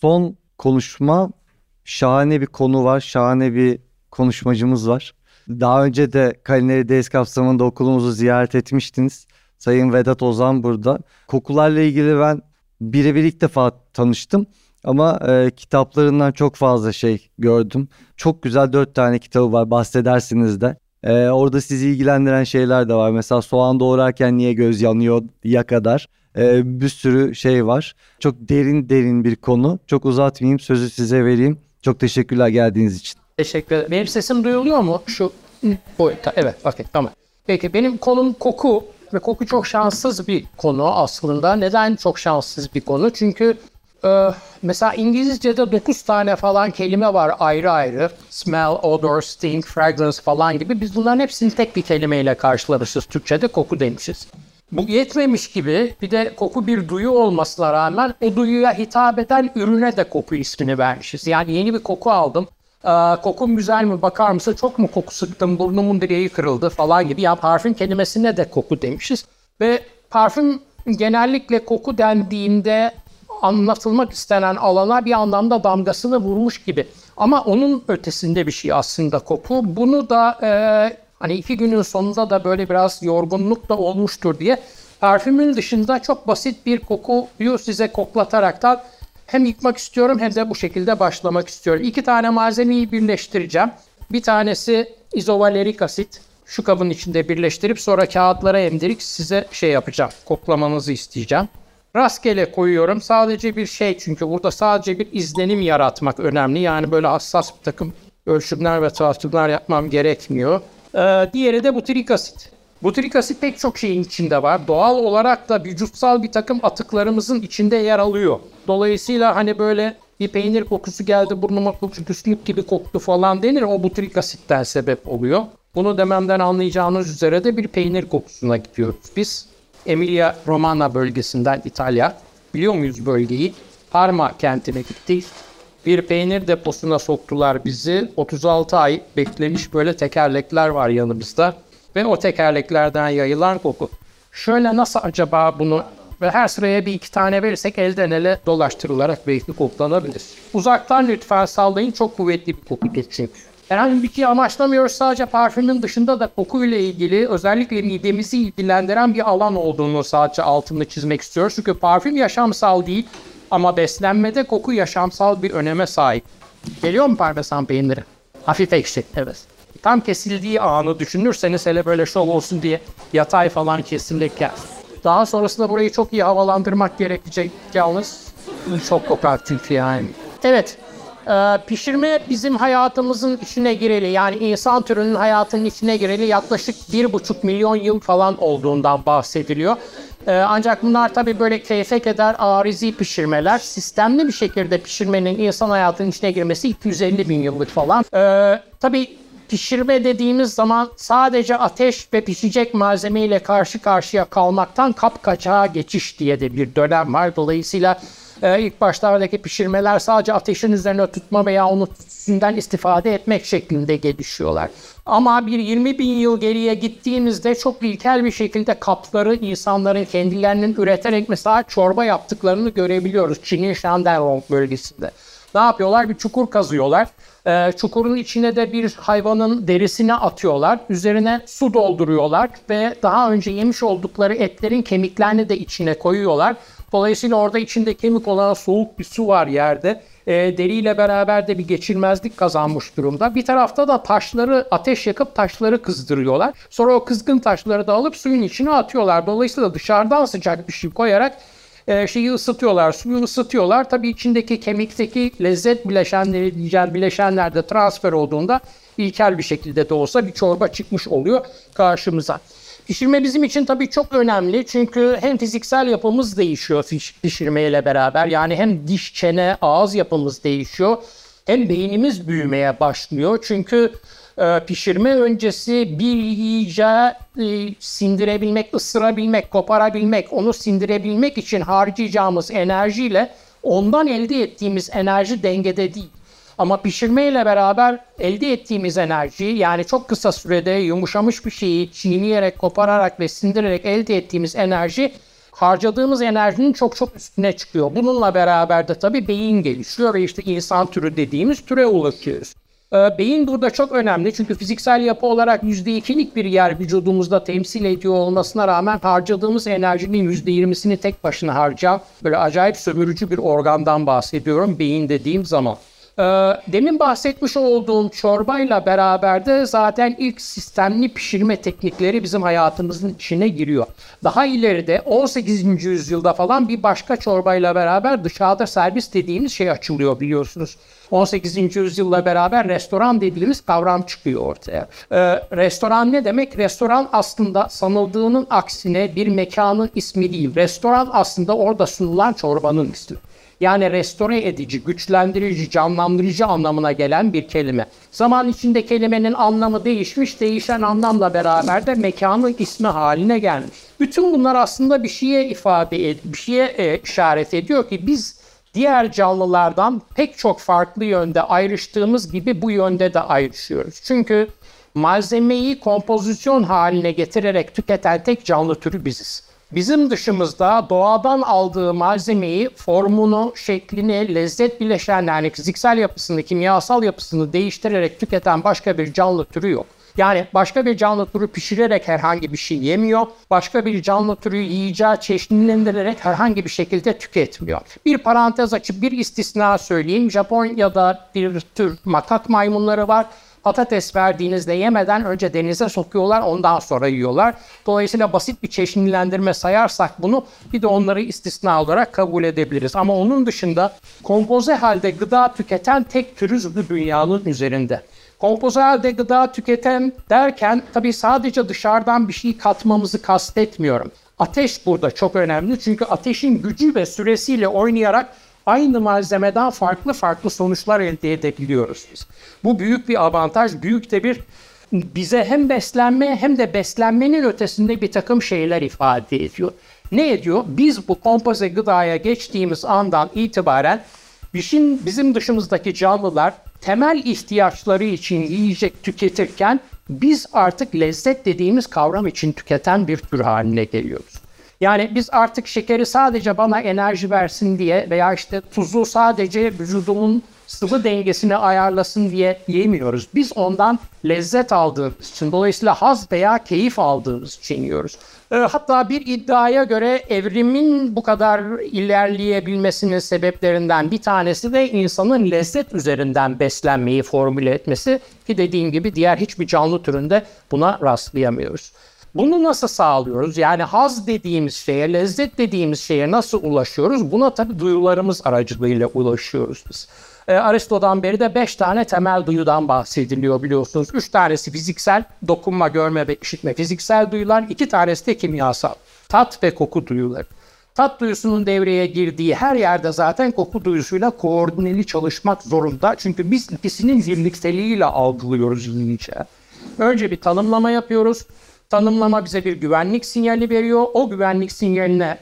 Son konuşma, şahane bir konu var, şahane bir konuşmacımız var. Daha önce de Culinary Days kapsamında okulumuzu ziyaret etmiştiniz. Sayın Vedat Ozan burada. Kokularla ilgili ben birebir ilk defa tanıştım. Ama kitaplarından çok fazla şey gördüm. Çok güzel 4 tane kitabı var, bahsedersiniz de. Orada sizi ilgilendiren şeyler de var. Mesela soğan doğrarken niye göz yanıyor ya kadar. Bir sürü şey var. Çok derin bir konu. Çok uzatmayayım, sözü size vereyim. Çok teşekkürler geldiğiniz için. Teşekkür ederim. Benim sesim duyuluyor mu? Şu boyutta. Evet, okey, tamam. Peki, benim konum koku. Ve koku çok şanssız bir konu aslında. Neden çok şanssız bir konu? Çünkü mesela İngilizce'de 9 tane falan kelime var ayrı ayrı. Smell, odor, stink, fragrance falan gibi. Biz bunların hepsini tek bir kelimeyle karşılarız. Türkçe'de koku demişiz. Bu yetmemiş gibi bir de koku bir duyu olmasına rağmen o duyuya hitap eden ürüne de koku ismini vermişiz. Yani yeni bir koku aldım. Kokum güzel mi, bakar mısın, çok mu koku sıktım, burnumun direği kırıldı falan gibi. Ya parfüm kelimesine de koku demişiz. Ve parfüm genellikle koku dendiğinde anlatılmak istenen alana bir anlamda damgasını vurmuş gibi. Ama onun ötesinde bir şey aslında koku. Bunu da hani 2 günün sonunda da böyle biraz yorgunluk da olmuştur diye parfümün dışında çok basit bir kokuyu size koklataraktan hem yıkmak istiyorum hem de bu şekilde başlamak istiyorum. 2 tane malzemeyi birleştireceğim. Bir tanesi izovalerik asit. Şu kabın içinde birleştirip sonra kağıtlara emdirip size şey yapacağım. Koklamanızı isteyeceğim. Rastgele koyuyorum. Sadece bir şey, çünkü burada sadece bir izlenim yaratmak önemli. Yani böyle hassas bir takım ölçümler ve tartımlar yapmam gerekmiyor. Diğeri de butyrik asit. Butyrik asit pek çok şeyin içinde var. Doğal olarak da vücutsal bir takım atıklarımızın içinde yer alıyor. Dolayısıyla hani böyle bir peynir kokusu geldi, burnuma küslük gibi koktu falan denir. O butyrik asitten sebep oluyor. Bunu dememden anlayacağınız üzere de bir peynir kokusuna gidiyoruz biz. Emilia Romagna bölgesinden İtalya. Biliyor muyuz bölgeyi? Parma kentine gittik. Bir peynir deposuna soktular bizi. 36 ay beklemiş böyle tekerlekler var yanımızda. Ve o tekerleklerden yayılan koku. Şöyle nasıl acaba bunu? Ve her sıraya bir 2 tane verirsek elden ele dolaştırılarak belki koklanabilir. Uzaktan lütfen sallayın. Çok kuvvetli bir koku geçiyor. Herhangi bir şey amaçlamıyoruz, sadece parfümün dışında da kokuyla ilgili özellikle midemizi ilgilendiren bir alan olduğunu sadece altını çizmek istiyoruz. Çünkü parfüm yaşamsal değil ama beslenmede koku yaşamsal bir öneme sahip. Geliyor mu parmesan peyniri? Hafif ekşi, evet. Tam kesildiği anı düşünürseniz, hele böyle şov olsun diye yatay falan kesilirken. Daha sonrasında burayı çok iyi havalandırmak gerekecek yalnız. Çok kokar çünkü yani. Evet. Pişirme bizim hayatımızın içine gireli, yani insan türünün hayatının içine gireli yaklaşık 1,5 milyon yıl falan olduğundan bahsediliyor. Ancak bunlar tabii böyle keyfek eder arizi pişirmeler. Sistemli bir şekilde pişirmenin insan hayatının içine girmesi 250 bin yıllık falan. Tabii pişirme dediğimiz zaman sadece ateş ve pişecek malzeme ile karşı karşıya kalmaktan kapkaçağa geçiş diye de bir dönem var. Dolayısıyla ilk başlardaki pişirmeler sadece ateşin üzerine tutma veya onun tütsüsünden istifade etmek şeklinde gelişiyorlar. Ama bir 20 bin yıl geriye gittiğimizde çok ilkel bir şekilde kapları insanların kendilerinin üreterek mesela çorba yaptıklarını görebiliyoruz. Çin'in Şandong bölgesinde. Ne yapıyorlar? Bir çukur kazıyorlar. Çukurun içine de bir hayvanın derisini atıyorlar. Üzerine su dolduruyorlar ve daha önce yemiş oldukları etlerin kemiklerini de içine koyuyorlar. Dolayısıyla orada içinde kemik olan soğuk bir su var yerde. Deriyle beraber de bir geçirmezlik kazanmış durumda. Bir tarafta da taşları, ateş yakıp taşları kızdırıyorlar. Sonra o kızgın taşları da alıp suyun içine atıyorlar. Dolayısıyla dışarıdan sıcak bir şey koyarak şeyi ısıtıyorlar, suyu ısıtıyorlar. Tabii içindeki kemikteki lezzet bileşenler de transfer olduğunda ilkel bir şekilde de olsa bir çorba çıkmış oluyor karşımıza. Pişirme bizim için tabii çok önemli, çünkü hem fiziksel yapımız değişiyor pişirmeyle beraber, yani hem diş, çene, ağız yapımız değişiyor, hem beynimiz büyümeye başlıyor. Çünkü pişirme öncesi bir yiyeceği sindirebilmek, ısırabilmek, koparabilmek, onu sindirebilmek için harcayacağımız enerjiyle ondan elde ettiğimiz enerji dengede değil. Ama pişirmeyle beraber elde ettiğimiz enerjiyi, yani çok kısa sürede yumuşamış bir şeyi çiğneyerek, kopararak ve sindirerek elde ettiğimiz enerji harcadığımız enerjinin çok üstüne çıkıyor. Bununla beraber de tabii beyin gelişiyor ve işte insan türü dediğimiz türe ulaşıyoruz. Beyin burada çok önemli çünkü fiziksel yapı olarak %2'lik bir yer vücudumuzda temsil ediyor olmasına rağmen harcadığımız enerjinin %20'sini tek başına harcar. Böyle acayip sömürücü bir organdan bahsediyorum beyin dediğim zaman. Demin bahsetmiş olduğum çorbayla beraber de zaten ilk sistemli pişirme teknikleri bizim hayatımızın içine giriyor. Daha ileride 18. yüzyılda falan bir başka çorbayla beraber dışarıda servis dediğimiz şey açılıyor biliyorsunuz. 18. yüzyılla beraber restoran dediğimiz kavram çıkıyor ortaya. Restoran ne demek? Restoran aslında sanıldığının aksine bir mekanın ismi değil. Restoran aslında orada sunulan çorbanın ismi. Yani restore edici, güçlendirici, canlandırıcı anlamına gelen bir kelime. Zaman içinde kelimenin anlamı değişmiş, değişen anlamla beraber de mekanın ismi haline gelmiş. Bütün bunlar aslında bir şeye işaret ediyor ki biz diğer canlılardan pek çok farklı yönde ayrıştığımız gibi bu yönde de ayrışıyoruz. Çünkü malzemeyi kompozisyon haline getirerek tüketen tek canlı türü biziz. Bizim dışımızda doğadan aldığı malzemeyi, formunu, şeklini, lezzet bileşenlerini, fiziksel yapısını, kimyasal yapısını değiştirerek tüketen başka bir canlı türü yok. Yani başka bir canlı türü pişirerek herhangi bir şey yemiyor, başka bir canlı türü yiyeceği çeşitlendirerek herhangi bir şekilde tüketmiyor. Bir parantez açıp bir istisna söyleyeyim. Japonya'da bir tür makak maymunları var. Patates verdiğinizde yemeden önce denize sokuyorlar, ondan sonra yiyorlar. Dolayısıyla basit bir çeşitlendirme sayarsak bunu, bir de onları istisna olarak kabul edebiliriz. Ama onun dışında kompoze halde gıda tüketen tek türüz bu dünyanın üzerinde. Kompoze halde gıda tüketen derken tabii sadece dışarıdan bir şey katmamızı kastetmiyorum. Ateş burada çok önemli çünkü ateşin gücü ve süresiyle oynayarak aynı malzemeden farklı sonuçlar elde edebiliyoruz biz. Bu büyük bir avantaj, büyük de bir bize hem beslenme hem de beslenmenin ötesinde bir takım şeyler ifade ediyor. Ne ediyor? Biz bu kompoze gıdaya geçtiğimiz andan itibaren bizim dışımızdaki canlılar temel ihtiyaçları için yiyecek tüketirken biz artık lezzet dediğimiz kavram için tüketen bir tür haline geliyoruz. Yani biz artık şekeri sadece bana enerji versin diye veya işte tuzu sadece vücudumun sıvı dengesini ayarlasın diye yemiyoruz. Biz ondan lezzet aldığımız için, dolayısıyla haz veya keyif aldığımız için yiyoruz. Hatta bir iddiaya göre evrimin bu kadar ilerleyebilmesinin sebeplerinden bir tanesi de insanın lezzet üzerinden beslenmeyi formüle etmesi ki dediğim gibi diğer hiçbir canlı türünde buna rastlayamıyoruz. Bunu nasıl sağlıyoruz? Yani haz dediğimiz şeye, lezzet dediğimiz şeye nasıl ulaşıyoruz? Buna tabii duyularımız aracılığıyla ulaşıyoruz biz. Aristo'dan beri de 5 tane temel duyudan bahsediliyor biliyorsunuz. 3 tanesi fiziksel, dokunma, görme ve işitme fiziksel duyular. 2 tanesi de kimyasal, tat ve koku duyuları. Tat duyusunun devreye girdiği her yerde zaten koku duyusuyla koordineli çalışmak zorunda. Çünkü biz ikisinin birlikteliğiyle algılıyoruz ilginçe. Önce bir tanımlama yapıyoruz. Tanımlama bize bir güvenlik sinyali veriyor. O güvenlik sinyaline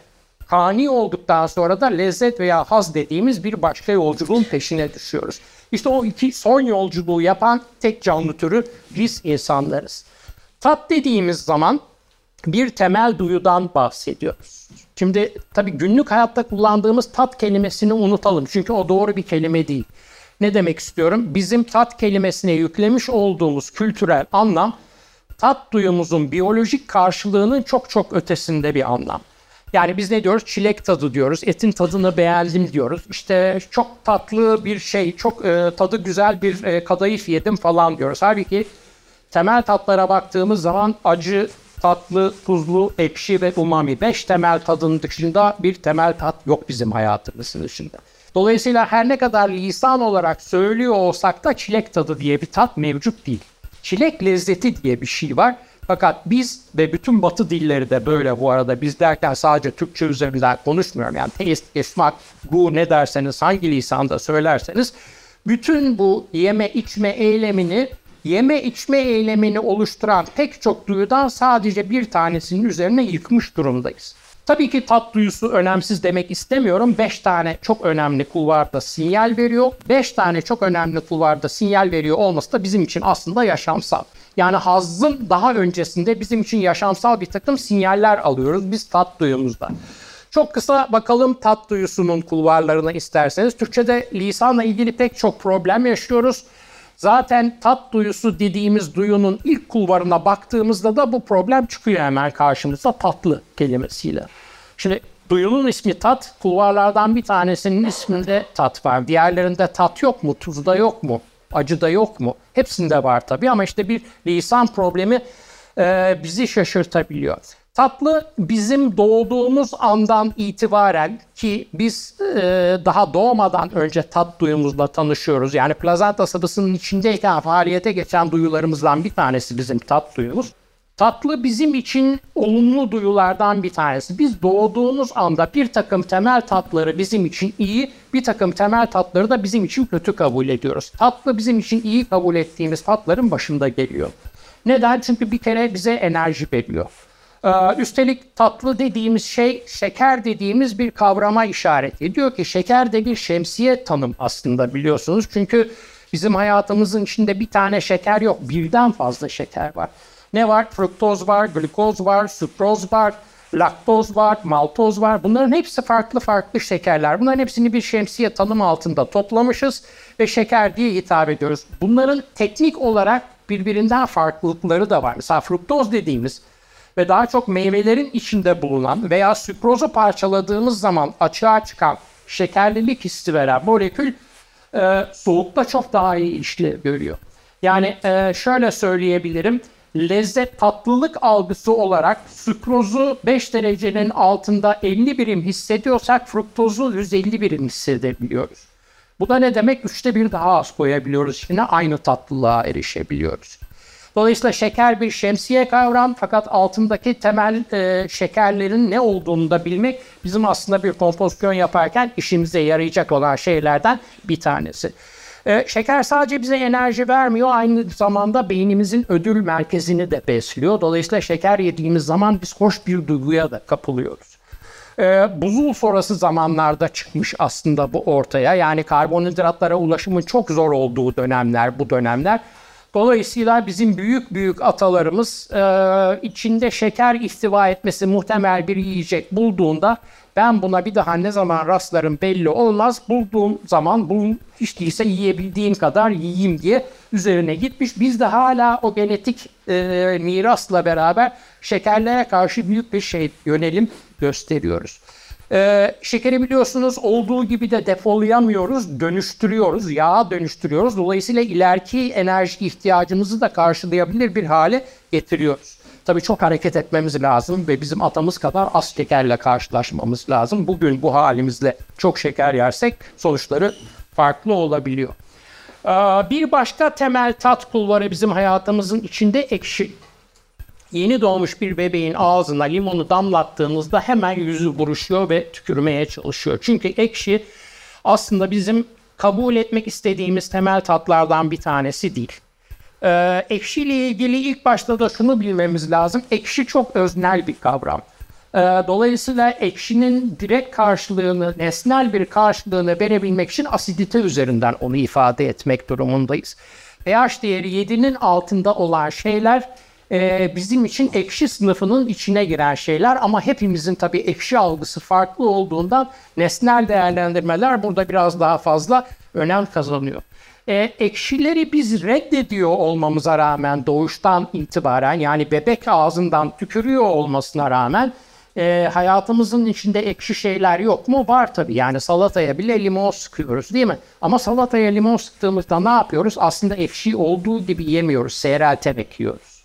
kani olduktan sonra da lezzet veya haz dediğimiz bir başka yolculuğun peşine düşüyoruz. İşte o iki son yolculuğu yapan tek canlı türü biz insanlarız. Tat dediğimiz zaman bir temel duyudan bahsediyoruz. Şimdi tabii günlük hayatta kullandığımız tat kelimesini unutalım. Çünkü o doğru bir kelime değil. Ne demek istiyorum? Bizim tat kelimesine yüklemiş olduğumuz kültürel anlam, tat duyumuzun biyolojik karşılığının çok ötesinde bir anlam. Yani biz ne diyoruz? Çilek tadı diyoruz, etin tadını beğendim diyoruz. İşte çok tatlı bir şey, çok tadı güzel bir kadayıf yedim falan diyoruz. Halbuki temel tatlara baktığımız zaman acı, tatlı, tuzlu, ekşi ve umami. 5 temel tadın dışında bir temel tat yok bizim hayatımızın dışında. Dolayısıyla her ne kadar lisan olarak söylüyor olsak da çilek tadı diye bir tat mevcut değil. Çilek lezzeti diye bir şey var. Fakat biz ve bütün batı dilleri de böyle bu arada. Biz derken sadece Türkçe üzerinden konuşmuyorum. Yani taste, esmak, bu ne derseniz, hangi lisanda söylerseniz. Bütün bu yeme içme eylemini oluşturan pek çok duyudan sadece bir tanesinin üzerine yıkmış durumdayız. Tabii ki tat duyusu önemsiz demek istemiyorum. 5 tane çok önemli kulvarda sinyal veriyor. 5 tane çok önemli kulvarda sinyal veriyor olması da bizim için aslında yaşamsal. Yani hazın daha öncesinde bizim için yaşamsal bir takım sinyaller alıyoruz biz tat duyumuzda. Çok kısa bakalım tat duyusunun kulvarlarına isterseniz. Türkçe'de lisanla ilgili pek çok problem yaşıyoruz. Zaten tat duyusu dediğimiz duyunun ilk kulvarına baktığımızda da bu problem çıkıyor hemen karşımıza, tatlı kelimesiyle. Şimdi duyunun ismi tat, kulvarlardan bir tanesinin isminde tat var. Diğerlerinde tat yok mu? Tuzda yok mu? Acıda yok mu? Hepsinde var tabii ama işte bir lisan problemi bizi şaşırtabiliyor. Tatlı bizim doğduğumuz andan itibaren, ki biz daha doğmadan önce tat duyumuzla tanışıyoruz. Yani plazenta sıvısının içindeyken faaliyete geçen duyularımızdan bir tanesi bizim tat duyumuz. Tatlı bizim için olumlu duyulardan bir tanesi. Biz doğduğumuz anda bir takım temel tatları bizim için iyi, bir takım temel tatları da bizim için kötü kabul ediyoruz. Tatlı bizim için iyi kabul ettiğimiz tatların başında geliyor. Neden? Çünkü bir kere bize enerji veriyor. Üstelik tatlı dediğimiz şey, şeker dediğimiz bir kavrama işaret ediyor ki şeker de bir şemsiye tanım aslında, biliyorsunuz. Çünkü bizim hayatımızın içinde bir tane şeker yok, birden fazla şeker var. Ne var? Fruktoz var, glikoz var, süproz var, laktoz var, maltoz var. Bunların hepsi farklı farklı şekerler. Bunların hepsini bir şemsiye tanım altında toplamışız ve şeker diye hitap ediyoruz. Bunların teknik olarak birbirinden farklılıkları da var. Mesela fruktoz dediğimiz ve daha çok meyvelerin içinde bulunan veya süprozu parçaladığımız zaman açığa çıkan şekerlilik hissi veren molekül soğukta çok daha iyi işlev görüyor. Yani şöyle söyleyebilirim. Lezzet, tatlılık algısı olarak sükrozu 5 derecenin altında 50 birim hissediyorsak fruktozu 150 birim hissedebiliyoruz. Bu da ne demek? 1/3 daha az koyabiliyoruz. Yine aynı tatlılığa erişebiliyoruz. Dolayısıyla şeker bir şemsiye kavram, fakat altındaki temel şekerlerin ne olduğunu da bilmek bizim aslında bir kompozisyon yaparken işimize yarayacak olan şeylerden bir tanesi. Şeker sadece bize enerji vermiyor, aynı zamanda beynimizin ödül merkezini de besliyor. Dolayısıyla şeker yediğimiz zaman biz hoş bir duyguya da kapılıyoruz. Buzul sonrası zamanlarda çıkmış aslında bu ortaya. Yani karbonhidratlara ulaşımın çok zor olduğu dönemler bu dönemler. Dolayısıyla bizim büyük büyük atalarımız içinde şeker ihtiva etmesi muhtemel bir yiyecek bulduğunda, ben buna bir daha ne zaman rastlarım belli olmaz, bulduğum zaman bunu hiç değilse yiyebildiğim kadar yiyeyim diye üzerine gitmiş. Biz de hala o genetik mirasla beraber şekerlere karşı büyük bir yönelim gösteriyoruz. Şekeri biliyorsunuz olduğu gibi de depolayamıyoruz, dönüştürüyoruz, yağa dönüştürüyoruz. Dolayısıyla ileriki enerji ihtiyacımızı da karşılayabilir bir hale getiriyoruz. Tabii çok hareket etmemiz lazım ve bizim atamız kadar az şekerle karşılaşmamız lazım. Bugün bu halimizle çok şeker yersek sonuçları farklı olabiliyor. Bir başka temel tat kulvarı bizim hayatımızın içinde ekşi. Yeni doğmuş bir bebeğin ağzına limonu damlattığınızda hemen yüzü buruşuyor ve tükürmeye çalışıyor. Çünkü ekşi aslında bizim kabul etmek istediğimiz temel tatlardan bir tanesi değil. Ekşiyle ilgili ilk başta da şunu bilmemiz lazım. Ekşi çok öznel bir kavram. Dolayısıyla ekşinin direkt karşılığını, nesnel bir karşılığını verebilmek için asidite üzerinden onu ifade etmek durumundayız. pH değeri 7'nin altında olan şeyler bizim için ekşi sınıfının içine giren şeyler, ama hepimizin tabii ekşi algısı farklı olduğundan nesnel değerlendirmeler burada biraz daha fazla önem kazanıyor. Ekşileri biz reddediyor olmamıza rağmen doğuştan itibaren, yani bebek ağzından tükürüyor olmasına rağmen hayatımızın içinde ekşi şeyler yok mu? Var tabii. Yani salataya bile limon sıkıyoruz, değil mi? Ama salataya limon sıktığımızda ne yapıyoruz? Aslında ekşi olduğu gibi yemiyoruz, seyrelterek yiyoruz.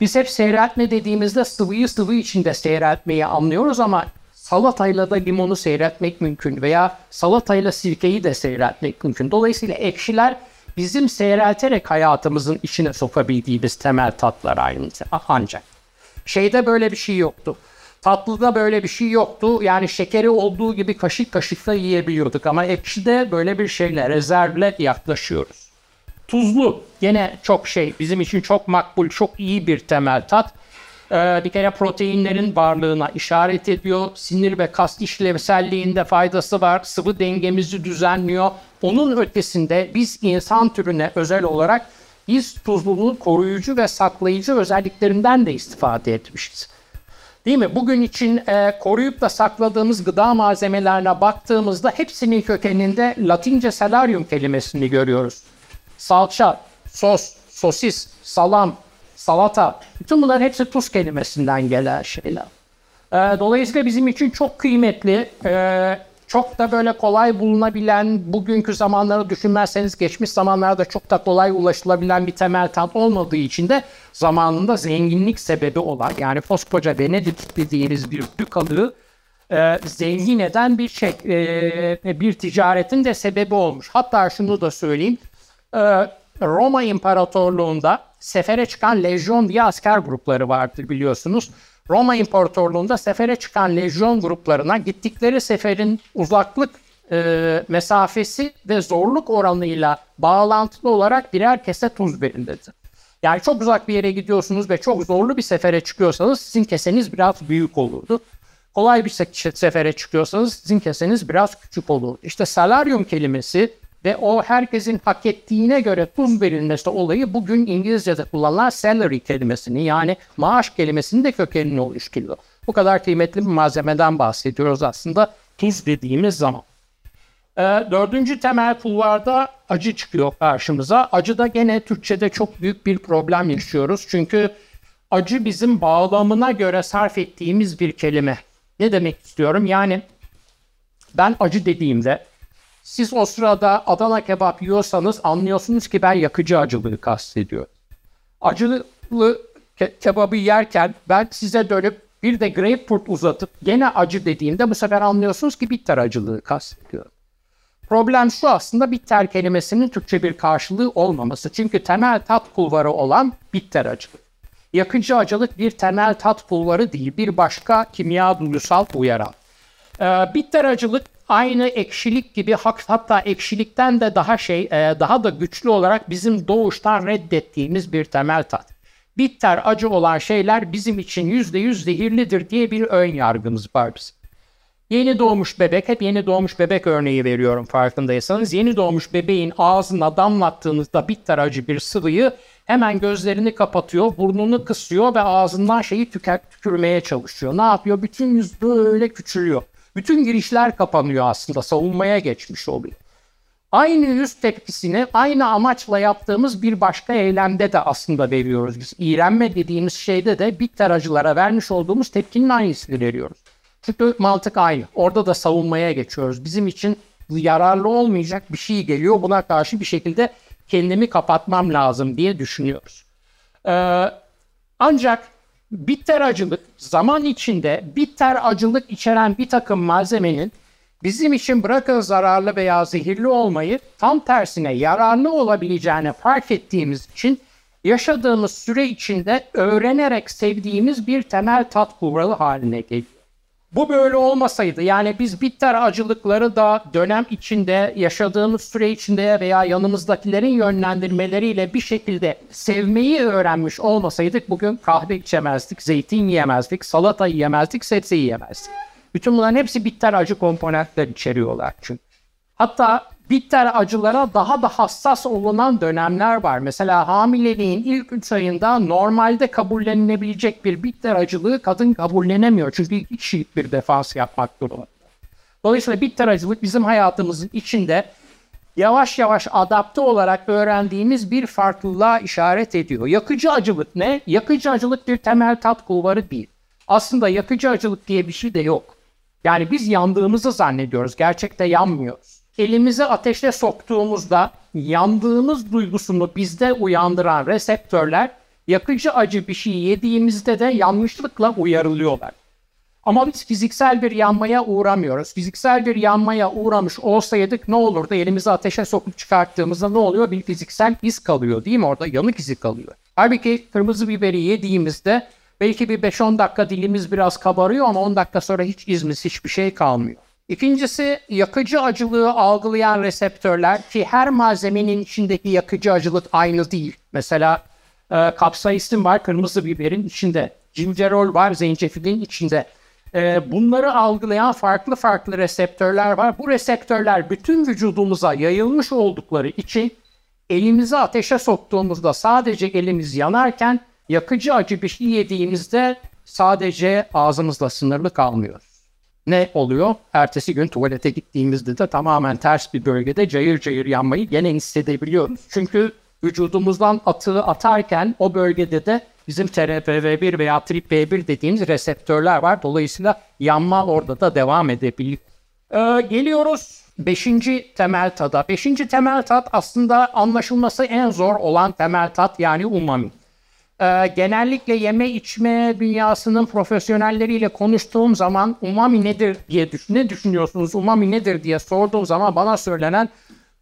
Biz hep seyreltme dediğimizde sıvıyı sıvı içinde seyreltmeyi anlıyoruz, ama salatayla da limonu seyreltmek mümkün veya salatayla sirkeyi de seyreltmek mümkün. Dolayısıyla ekşiler bizim seyrelterek hayatımızın içine sokabildiğimiz temel tatlar aynı. Ancak şeyde böyle bir şey yoktu. Tatlıda böyle bir şey yoktu. Yani şekeri olduğu gibi kaşık kaşıkla yiyebiliyorduk, ama ekşide böyle bir şeyle rezervle yaklaşıyoruz. Tuzlu yine çok bizim için çok makbul, çok iyi bir temel tat. Bir kere proteinlerin varlığına işaret ediyor. Sinir ve kas işlevselliğinde faydası var. Sıvı dengemizi düzenliyor. Onun ötesinde biz insan türüne özel olarak biz tuzluluğun koruyucu ve saklayıcı özelliklerinden de istifade etmişiz. Değil mi? Bugün için koruyup da sakladığımız gıda malzemelerine baktığımızda hepsinin kökeninde Latince salarium kelimesini görüyoruz. Salça, sos, sosis, salam, salata, bütün bunlar hepsi tuz kelimesinden gelen şeyler. Dolayısıyla bizim için çok kıymetli, çok da böyle kolay bulunabilen, bugünkü zamanları düşünmezseniz geçmiş zamanlarda çok da kolay ulaşılabilen bir temel tat olmadığı için de zamanında zenginlik sebebi olan, yani koskoca Venedik dediğimiz bir dükalığı zengin eden bir şey, bir ticaretin de sebebi olmuş. Hatta şunu da söyleyeyim, Roma İmparatorluğu'nda sefere çıkan lejyon diye asker grupları vardır biliyorsunuz. Roma İmparatorluğu'nda sefere çıkan lejyon gruplarına gittikleri seferin uzaklık mesafesi ve zorluk oranıyla bağlantılı olarak birer kese tuz verin dedi. Yani çok uzak bir yere gidiyorsunuz ve çok zorlu bir sefere çıkıyorsanız sizin keseniz biraz büyük olurdu. Kolay bir sefere çıkıyorsanız sizin keseniz biraz küçük olurdu. İşte salarium kelimesi ve o herkesin hak ettiğine göre tuz verilmesi olayı bugün İngilizce'de kullanılan salary kelimesini, yani maaş kelimesinin de kökenini oluşturuyor. Bu kadar kıymetli bir malzemeden bahsediyoruz aslında tuz dediğimiz zaman. Dördüncü temel kulvarda acı çıkıyor karşımıza. Acı da gene Türkçe'de çok büyük bir problem yaşıyoruz. Çünkü acı bizim bağlamına göre sarf ettiğimiz bir kelime. Ne demek istiyorum? Yani ben acı dediğimde, siz o sırada Adana kebap yiyorsanız anlıyorsunuz ki ben yakıcı acılığı kastediyorum. Acılı kebabı yerken ben size dönüp bir de grapefruit uzatıp gene acı dediğimde bu sefer anlıyorsunuz ki bitter acılığı kastediyorum. Problem şu aslında, bitter kelimesinin Türkçe bir karşılığı olmaması. Çünkü temel tat kulvarı olan bitter acılık. Yakıcı acılık bir temel tat kulvarı değil, bir başka kimya duygusal uyaran. Bitter acılık aynı ekşilik gibi, hatta ekşilikten de daha da güçlü olarak bizim doğuştan reddettiğimiz bir temel tat. Bitter acı olan şeyler bizim için %100 zehirlidir diye bir ön yargımız var bizim. Yeni doğmuş bebek, hep yeni doğmuş bebek örneği veriyorum farkındaysanız. Yeni doğmuş bebeğin ağzına damlattığınızda bitter acı bir sıvıyı hemen gözlerini kapatıyor, burnunu kısıyor ve ağzından şeyi tükürmeye çalışıyor. Ne yapıyor? Bütün yüz böyle küçülüyor. Bütün girişler kapanıyor aslında, savunmaya geçmiş oluyor. Aynı yüz tepkisini aynı amaçla yaptığımız bir başka eylemde de aslında veriyoruz biz. İğrenme dediğimiz şeyde de bitter acılara vermiş olduğumuz tepkinin aynısını veriyoruz. Çünkü mantık aynı. Orada da savunmaya geçiyoruz. Bizim için yararlı olmayacak bir şey geliyor. Buna karşı bir şekilde kendimi kapatmam lazım diye düşünüyoruz. Ancak bitter acılık zaman içinde bitter acılık içeren bir takım malzemenin bizim için bırakın zararlı veya zehirli olmayı tam tersine yararlı olabileceğini fark ettiğimiz için yaşadığımız süre içinde öğrenerek sevdiğimiz bir temel tat kuralı haline geliyor. Bu böyle olmasaydı, yani biz bitter acılıkları da dönem içinde, yaşadığımız süre içinde veya yanımızdakilerin yönlendirmeleriyle bir şekilde sevmeyi öğrenmiş olmasaydık bugün kahve içemezdik, zeytin yiyemezdik, salata yiyemezdik, sebze yiyemezdik. Bütün bunların hepsi bitter acı komponentler içeriyorlar çünkü. Hatta bitter acılara daha da hassas olunan dönemler var. Mesela hamileliğin ilk 3 ayında normalde kabullenilebilecek bir bitter acılığı kadın kabullenemiyor. Çünkü iki kişilik bir defans yapmak durumunda. Dolayısıyla bitter acılık bizim hayatımızın içinde yavaş yavaş adapte olarak öğrendiğimiz bir farklılığa işaret ediyor. Yakıcı acılık ne? Yakıcı acılık bir temel tat kulvarı değil. Aslında yakıcı acılık diye bir şey de yok. Yani biz yandığımızı zannediyoruz. Gerçekte yanmıyoruz. Elimizi ateşe soktuğumuzda yandığımız duygusunu bizde uyandıran reseptörler yakıcı acı bir şey yediğimizde de yanlışlıkla uyarılıyorlar. Ama biz fiziksel bir yanmaya uğramıyoruz. Fiziksel bir yanmaya uğramış olsaydık ne olurdu? Elimizi ateşe sokup çıkarttığımızda ne oluyor? Bir fiziksel iz kalıyor değil mi? Orada yanık izi kalıyor. Halbuki kırmızı biberi yediğimizde belki bir 5-10 dakika dilimiz biraz kabarıyor ama 10 dakika sonra hiç izimiz, hiçbir şey kalmıyor. İkincisi, yakıcı acılığı algılayan reseptörler, ki her malzemenin içindeki yakıcı acılık aynı değil. Mesela kapsaisin var kırmızı biberin içinde, gingerol var zencefilin içinde. Bunları algılayan farklı reseptörler var. Bu reseptörler bütün vücudumuza yayılmış oldukları için elimizi ateşe soktuğumuzda sadece elimiz yanarken yakıcı acı bir şey yediğimizde sadece ağzımızla sınırlı kalmıyoruz. Ne oluyor? Ertesi gün tuvalete gittiğimizde de tamamen ters bir bölgede cayır cayır yanmayı gene hissedebiliyoruz. Çünkü vücudumuzdan atığı atarken o bölgede de bizim TRPV1 veya TRPV1 dediğimiz reseptörler var. Dolayısıyla yanma orada da devam edebilir. Geliyoruz 5. temel tada. 5. temel tat aslında anlaşılması en zor olan temel tat, yani umami. Genellikle yeme içme dünyasının profesyonelleriyle konuştuğum zaman umami nedir diye ne düşünüyorsunuz umami nedir diye sorduğum zaman bana söylenen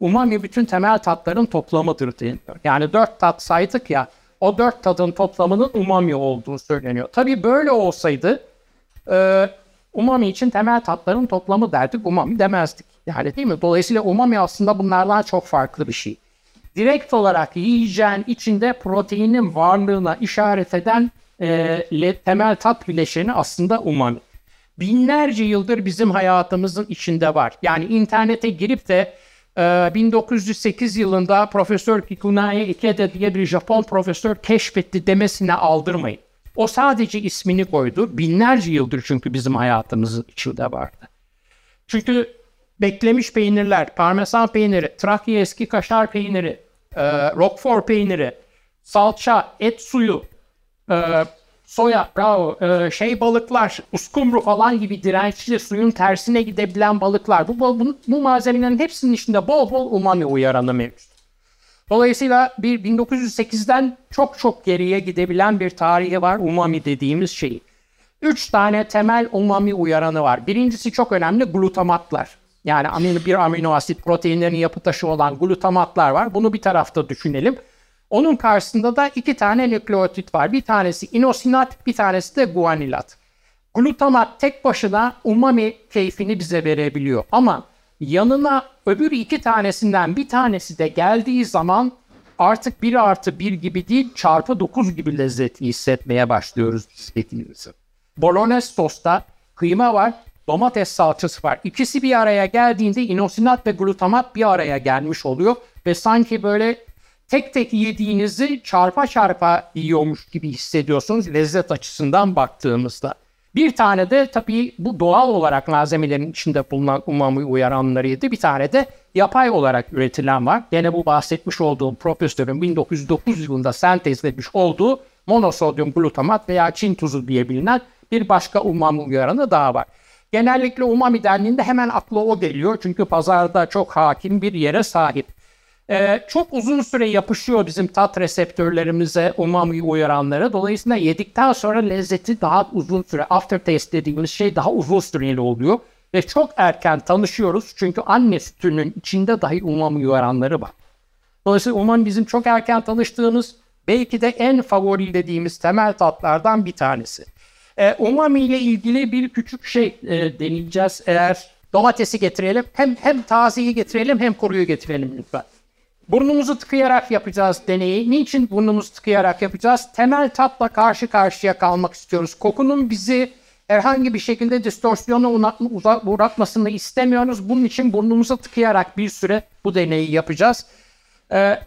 umami bütün temel tatların toplamıdır diye. Yani 4 tat saydık ya, o 4 tadın toplamının umami olduğu söyleniyor. Tabii böyle olsaydı umami için temel tatların toplamı derdik, umami demezdik. Yani değil mi? Dolayısıyla umami aslında bunlardan çok farklı bir şey. Direkt olarak yiyeceğin içinde proteinin varlığına işaret eden temel tat bileşeni aslında umami. Binlerce yıldır bizim hayatımızın içinde var. Yani internete girip de 1908 yılında Profesör Kikunae Ikeda diye bir Japon profesör keşfetti demesine aldırmayın. O sadece ismini koydu. Binlerce yıldır çünkü bizim hayatımızın içinde vardı. Çünkü beklemiş peynirler, parmesan peyniri, Trakya eski kaşar peyniri, Roquefort peyniri, salça, et suyu, soya, balıklar, uskumru falan gibi dirençli, suyun tersine gidebilen balıklar. Bu malzemelerin hepsinin içinde bol bol umami uyaranı mevcut. Dolayısıyla 1908'den çok çok geriye gidebilen bir tarihi var umami dediğimiz şeyi. 3 tane temel umami uyaranı var. Birincisi çok önemli, glutamatlar. Yani amino asit proteinlerin yapı taşı olan glutamatlar var. Bunu bir tarafta düşünelim. Onun karşısında da 2 tane nükleotit var. Bir tanesi inosinat, bir tanesi de guanilat. Glutamat tek başına umami keyfini bize verebiliyor. Ama yanına öbür 2 tanesinden bir tanesi de geldiği zaman artık 1+1 gibi değil, ×9 gibi lezzeti hissetmeye başlıyoruz biz hepimiz. Bolognese sosta kıyma var, domates salçası var. İkisi bir araya geldiğinde inosinat ve glutamat bir araya gelmiş oluyor ve sanki böyle tek tek yediğinizi çarpa yiyormuş gibi hissediyorsunuz lezzet açısından baktığımızda. Bir tane de tabii bu doğal olarak malzemelerin içinde bulunan umami uyaranlarıydı. Bir tane de yapay olarak üretilen var. Yine bu bahsetmiş olduğum profesörün 1909 yılında sentezlemiş olduğu monosodyum glutamat veya Çin tuzu diye bilinen bir başka umami uyaranı daha var. Genellikle umami dendiğinde hemen akla o geliyor. Çünkü pazarda çok hakim bir yere sahip. Çok uzun süre yapışıyor bizim tat reseptörlerimize umami uyaranları. Dolayısıyla yedikten sonra lezzeti daha uzun süre, aftertaste dediğimiz şey daha uzun süreli oluyor. Ve çok erken tanışıyoruz. Çünkü anne sütünün içinde dahi umami uyaranları var. Dolayısıyla umami bizim çok erken tanıştığımız, belki de en favori dediğimiz temel tatlardan bir tanesi. Umami ile ilgili bir küçük şey deneyeceğiz. Eğer domatesi getirelim, hem tazeyi getirelim hem kuruyu getirelim lütfen. Burnumuzu tıkayarak yapacağız deneyi. Niçin burnumuzu tıkayarak yapacağız? Temel tatla karşı karşıya kalmak istiyoruz. Kokunun bizi herhangi bir şekilde distorsiyona uğratmasını istemiyoruz. Bunun için burnumuza tıkayarak bir süre bu deneyi yapacağız.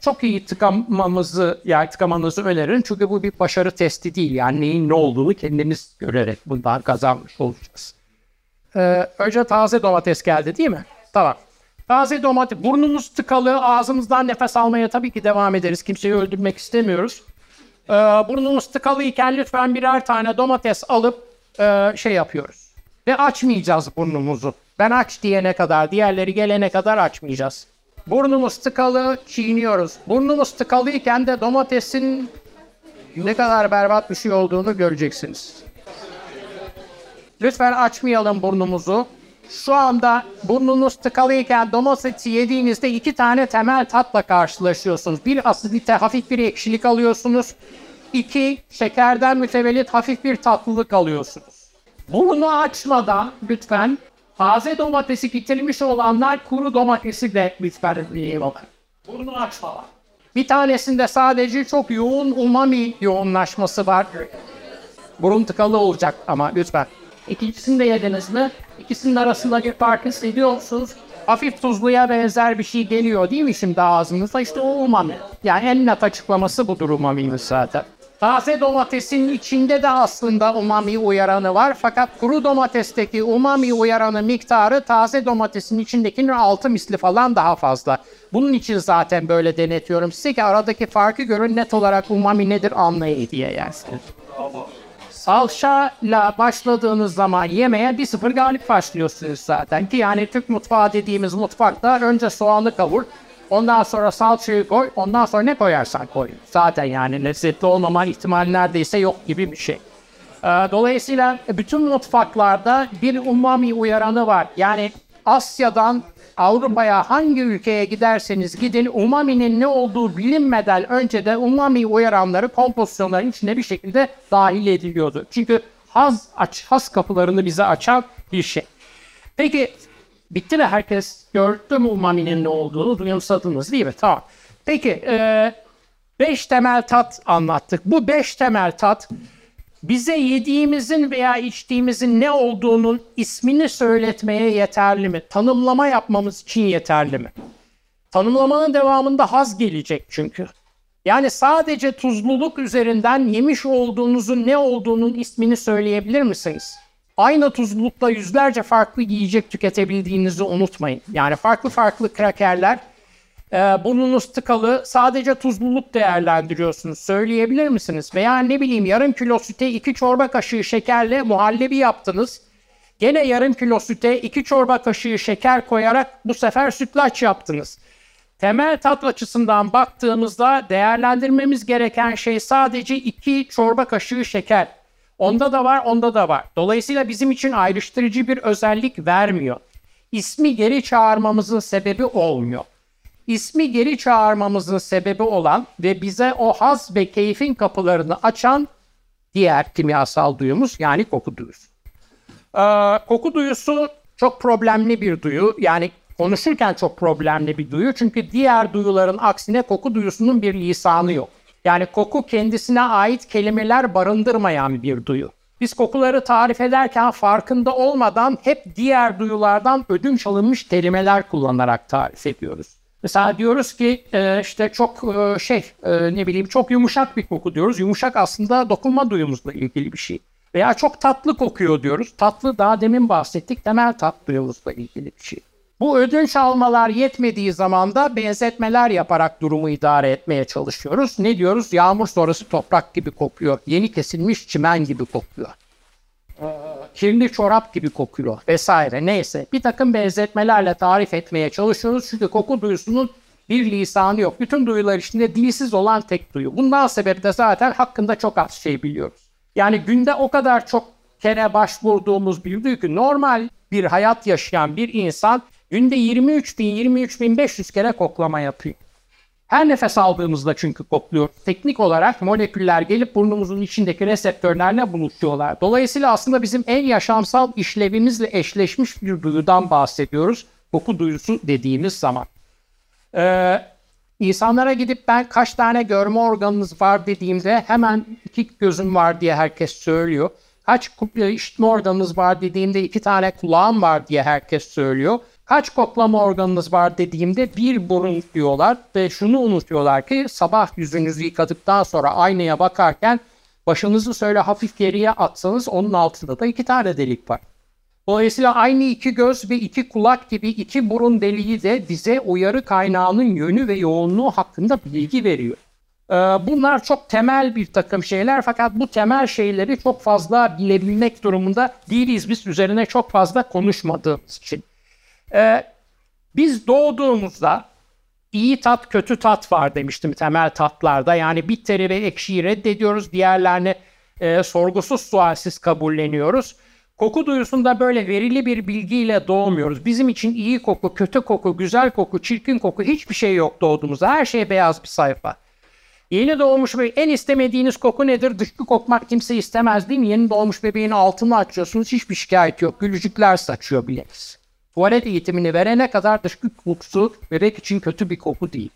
Çok iyi tıkamanızı öneririm. Çünkü bu bir başarı testi değil. Yani neyin ne olduğunu kendimiz görerek bundan kazanmış olacağız. Önce taze domates geldi değil mi? Tamam. Taze domates, burnumuz tıkalı, ağzımızdan nefes almaya tabii ki devam ederiz. Kimseyi öldürmek istemiyoruz. Burnumuz tıkalıyken lütfen birer tane domates alıp yapıyoruz. Ve açmayacağız burnumuzu. Ben aç diyene kadar, diğerleri gelene kadar açmayacağız. Burnumuz tıkalı, çiğniyoruz. Burnumuz tıkalıyken de domatesin ne kadar berbat bir şey olduğunu göreceksiniz. Lütfen açmayalım burnumuzu. Şu anda burnunuz tıkalıyken domatesi yediğinizde 2 tane temel tatla karşılaşıyorsunuz. Bir, asidite hafif bir ekşilik alıyorsunuz. 2, şekerden mütevellit hafif bir tatlılık alıyorsunuz. Burnunu açmadan lütfen taze domatesi bitirmiş olanlar kuru domatesi de lütfen yiyorlar. Burnunu açmadan. Bir tanesinde sadece çok yoğun umami yoğunlaşması var. Burun tıkalı olacak ama lütfen. İkincisini de yediniz mi? İkisinin arasında bir fark hissediyor musunuz? Hafif tuzluya benzer bir şey geliyor değil mi şimdi ağzınıza? İşte o umami. Yani en net açıklaması budur umami'nin zaten. Taze domatesin içinde de aslında umami uyaranı var. Fakat kuru domatesteki umami uyaranı miktarı taze domatesin içindekinin 6 misli falan daha fazla. Bunun için zaten böyle denetiyorum size ki aradaki farkı görün, net olarak umami nedir anlayın diye yersiniz. Salşayla başladığınız zaman yemeğe 1-0 galip başlıyorsunuz zaten ki yani Türk mutfağı dediğimiz mutfakta önce soğanı kavur, ondan sonra salçayı koy, ondan sonra ne koyarsan koy. Zaten yani lezzetli olmama ihtimali neredeyse yok gibi bir şey. Dolayısıyla bütün mutfaklarda bir umami uyaranı var. Yani Asya'dan Avrupa'ya hangi ülkeye giderseniz gidin umaminin ne olduğu bilinmeden önce de umami uyaranları kompozisyonların içine bir şekilde dahil ediliyordu. Çünkü haz kapılarını bize açan bir şey. Peki bitti mi? Herkes gördü mü umaminin ne olduğunu? Duyumsadınız değil mi? Tamam. Peki 5 temel tat anlattık. Bu 5 temel tat bize yediğimizin veya içtiğimizin ne olduğunun ismini söyletmeye yeterli mi? Tanımlama yapmamız için yeterli mi? Tanımlamanın devamında haz gelecek çünkü. Yani sadece tuzluluk üzerinden yemiş olduğunuzun ne olduğunun ismini söyleyebilir misiniz? Aynı tuzlulukta yüzlerce farklı yiyecek tüketebildiğinizi unutmayın. Yani farklı farklı krakerler, burnunuz tıkalı, sadece tuzluluk değerlendiriyorsunuz. Söyleyebilir misiniz? Veya ne bileyim yarım kilo süte 2 çorba kaşığı şekerle muhallebi yaptınız. Gene yarım kilo süte 2 çorba kaşığı şeker koyarak bu sefer sütlaç yaptınız. Temel tat açısından baktığımızda değerlendirmemiz gereken şey sadece 2 çorba kaşığı şeker. Onda da var, onda da var. Dolayısıyla bizim için ayrıştırıcı bir özellik vermiyor. İsmi geri çağırmamızın sebebi olmuyor. İsmi geri çağırmamızın sebebi olan ve bize o haz ve keyfin kapılarını açan diğer kimyasal duyumuz yani koku duyusu. Koku duyusu çok problemli bir duyu. Yani konuşurken çok problemli bir duyu. Çünkü diğer duyuların aksine koku duyusunun bir lisanı yok. Yani koku kendisine ait kelimeler barındırmayan bir duyu. Biz kokuları tarif ederken farkında olmadan hep diğer duyulardan ödünç alınmış kelimeler kullanarak tarif ediyoruz. Mesela diyoruz ki işte çok çok yumuşak bir koku diyoruz. Yumuşak aslında dokunma duyumuzla ilgili bir şey. Veya çok tatlı kokuyor diyoruz. Tatlı daha demin bahsettik, temel tat duyumuzla ilgili bir şey. Bu ödünç almalar yetmediği zaman da benzetmeler yaparak durumu idare etmeye çalışıyoruz. Ne diyoruz? Yağmur sonrası toprak gibi kokuyor. Yeni kesilmiş çimen gibi kokuyor. Kirli çorap gibi kokuyor vesaire. Neyse, bir takım benzetmelerle tarif etmeye çalışıyoruz. Çünkü koku duyusunun bir lisanı yok. Bütün duyular içinde dilsiz olan tek duyu. Bundan sebebi de zaten hakkında çok az şey biliyoruz. Yani günde o kadar çok kere başvurduğumuz bir duyu ki normal bir hayat yaşayan bir insan günde 23.000-23.500 kere koklama yapıyor. Her nefes aldığımızda çünkü kokluyor. Teknik olarak moleküller gelip burnumuzun içindeki reseptörlerle buluşuyorlar. Dolayısıyla aslında bizim en yaşamsal işlevimizle eşleşmiş bir duyudan bahsediyoruz. Koku duyusu dediğimiz zaman. İnsanlara gidip ben kaç tane görme organınız var dediğimde hemen 2 gözüm var diye herkes söylüyor. Kaç işitme organınız var dediğimde 2 tane kulağım var diye herkes söylüyor. Kaç koklama organınız var dediğimde 1 burun diyorlar ve şunu unutuyorlar ki sabah yüzünüzü yıkadıktan sonra aynaya bakarken başınızı şöyle hafif geriye atsanız onun altında da 2 tane delik var. Dolayısıyla aynı 2 göz ve 2 kulak gibi 2 burun deliği de bize uyarı kaynağının yönü ve yoğunluğu hakkında bilgi veriyor. Bunlar çok temel bir takım şeyler fakat bu temel şeyleri çok fazla bilebilmek durumunda değiliz biz üzerine çok fazla konuşmadığımız için. Biz doğduğumuzda iyi tat kötü tat var demiştim temel tatlarda. Yani bitteri ve ekşiyi reddediyoruz. Diğerlerini sorgusuz sualsiz kabulleniyoruz. Koku duyusunda böyle verili bir bilgiyle doğmuyoruz. Bizim için iyi koku, kötü koku, güzel koku, çirkin koku hiçbir şey yok doğduğumuzda. Her şey beyaz bir sayfa. Yeni doğmuş bebeğin en istemediğiniz koku nedir? Dışkı kokmak kimse istemez değil mi? Yeni doğmuş bebeğin altını açıyorsunuz. Hiçbir şikayet yok. Gülücükler saçıyor biliriz. Tuvalet eğitimini verene kadar dışkı kokusu bebek için kötü bir koku değil.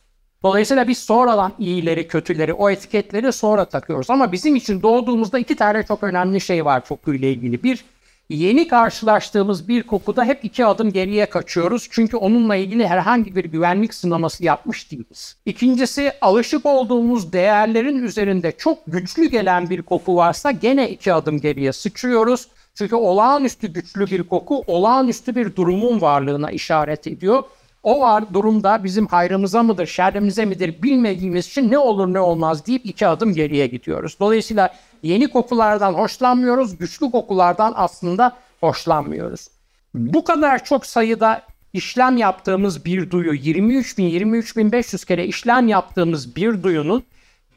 Dolayısıyla biz sonradan iyileri, kötüleri, o etiketleri sonra takıyoruz. Ama bizim için doğduğumuzda 2 tane çok önemli şey var kokuyla ilgili. Bir, Yeni karşılaştığımız bir kokuda hep iki adım geriye kaçıyoruz çünkü onunla ilgili herhangi bir güvenlik sınaması yapmış değiliz. İkincisi, alışık olduğumuz değerlerin üzerinde çok güçlü gelen bir koku varsa gene iki adım geriye sıçrıyoruz. Çünkü olağanüstü güçlü bir koku, olağanüstü bir durumun varlığına işaret ediyor. O var durumda bizim hayrımıza mıdır, şerrimize midir bilmediğimiz için ne olur ne olmaz deyip iki adım geriye gidiyoruz. Dolayısıyla yeni kokulardan hoşlanmıyoruz, güçlü kokulardan aslında hoşlanmıyoruz. Bu kadar çok sayıda işlem yaptığımız bir duyu, 23.000-23.500 kere işlem yaptığımız bir duyunun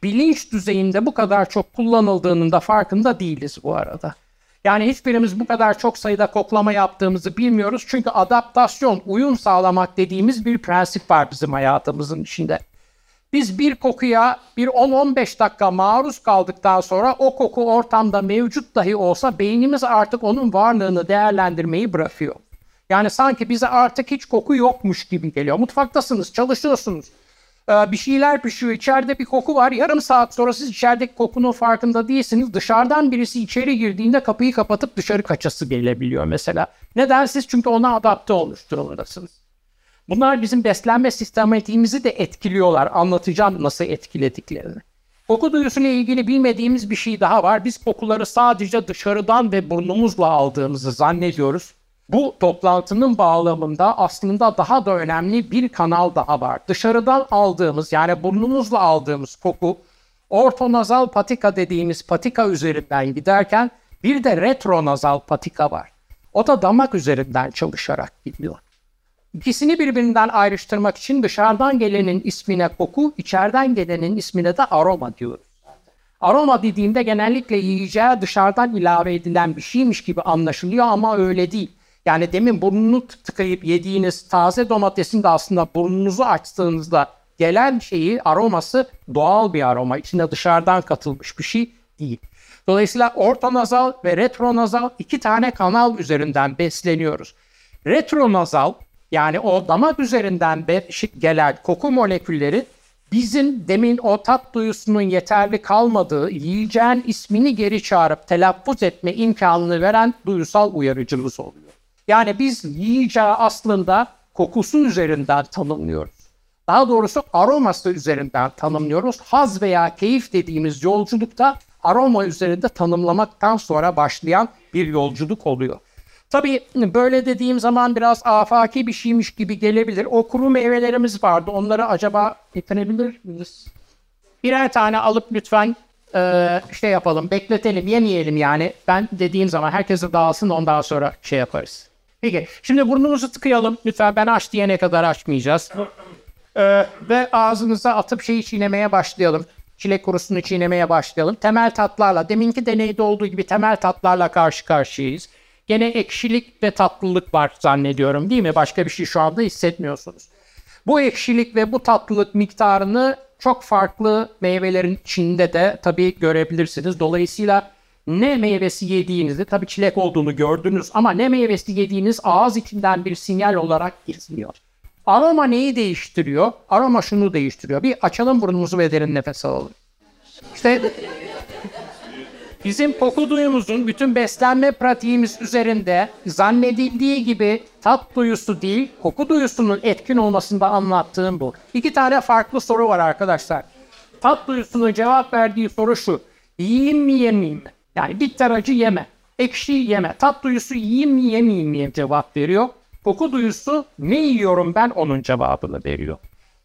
bilinç düzeyinde bu kadar çok kullanıldığının da farkında değiliz bu arada. Yani hiçbirimiz bu kadar çok sayıda koklama yaptığımızı bilmiyoruz. Çünkü adaptasyon, uyum sağlamak dediğimiz bir prensip var bizim hayatımızın içinde. Biz bir kokuya bir 10-15 dakika maruz kaldıktan sonra o koku ortamda mevcut dahi olsa beynimiz artık onun varlığını değerlendirmeyi bırakıyor. Yani sanki bize artık hiç koku yokmuş gibi geliyor. Mutfaktasınız, çalışıyorsunuz. Bir şeyler pişiyor, içeride bir koku var. Yarım saat sonra siz içerideki kokunun farkında değilsiniz. Dışarıdan birisi içeri girdiğinde kapıyı kapatıp dışarı kaçası gelebiliyor mesela. Neden? Siz çünkü ona adapte olmuş durumdasınız. Bunlar bizim beslenme sistematiğimizi de etkiliyorlar. Anlatacağım nasıl etkilediklerini. Koku duyusuyla ilgili bilmediğimiz bir şey daha var. Biz kokuları sadece dışarıdan ve burnumuzla aldığımızı zannediyoruz. Bu toplantının bağlamında aslında daha da önemli bir kanal daha var. Dışarıdan aldığımız, yani burnumuzla aldığımız koku ortonazal patika dediğimiz patika üzerinden giderken bir de retronazal patika var. O da damak üzerinden çalışarak gidiyor. İkisini birbirinden ayrıştırmak için dışarıdan gelenin ismine koku, içeriden gelenin ismine de aroma diyoruz. Aroma dediğimde genellikle yiyeceğe dışarıdan ilave edilen bir şeymiş gibi anlaşılıyor ama öyle değil. Yani demin burnunu tıkayıp yediğiniz taze domatesin de aslında burnunuzu açtığınızda gelen şeyi, aroması doğal bir aroma. İçine dışarıdan katılmış bir şey değil. Dolayısıyla ortonazal ve retronazal iki tane kanal üzerinden besleniyoruz. Retronazal, yani o damak üzerinden gelen koku molekülleri bizim demin o tat duyusunun yeterli kalmadığı, yiyeceğin ismini geri çağırıp telaffuz etme imkanını veren duyusal uyarıcımız oluyor. Yani biz yiyeceği aslında kokusu üzerinden tanımlıyoruz. Daha doğrusu aroması üzerinden tanımlıyoruz. Haz veya keyif dediğimiz yolculukta aroma üzerinde tanımlamaktan sonra başlayan bir yolculuk oluyor. Tabii böyle dediğim zaman biraz afaki bir şeymiş gibi gelebilir. O kuru meyvelerimiz vardı. Onları acaba getirebilir miyiz? Birer tane alıp lütfen yapalım, bekletelim, yemeyelim yani. Ben dediğim zaman herkese dağılsın, ondan sonra şey yaparız. Peki, şimdi burnumuzu tıkayalım. Lütfen ben aç diyene kadar açmayacağız. Ve ağzınıza atıp şeyi çiğnemeye başlayalım. Çilek kurusunu çiğnemeye başlayalım. Temel tatlarla, deminki deneyde olduğu gibi temel tatlarla karşı karşıyayız. Gene ekşilik ve tatlılık var zannediyorum, değil mi? Başka bir şey şu anda hissetmiyorsunuz. Bu ekşilik ve bu tatlılık miktarını çok farklı meyvelerin içinde de tabii görebilirsiniz. Dolayısıyla ne meyvesi yediğinizde, tabii çilek olduğunu gördünüz ama ne meyvesi yediğiniz ağız içinden bir sinyal olarak geziniyor. Aroma neyi değiştiriyor? Aroma şunu değiştiriyor. Bir açalım burnumuzu ve derin nefes alalım. İşte bizim koku duyumuzun bütün beslenme pratiğimiz üzerinde zannedildiği gibi tat duyusu değil, koku duyusunun etkin olmasında anlattığım bu. İki tane farklı soru var arkadaşlar. Tat duyusunun cevap verdiği soru şu: yiyeyim mi yemeyeyim mi? Yani bitter acı yeme, ekşi yeme. Tat duyusu yiyeyim mi yemeyeyim mi cevap veriyor. Koku duyusu ne yiyorum ben onun cevabını veriyor.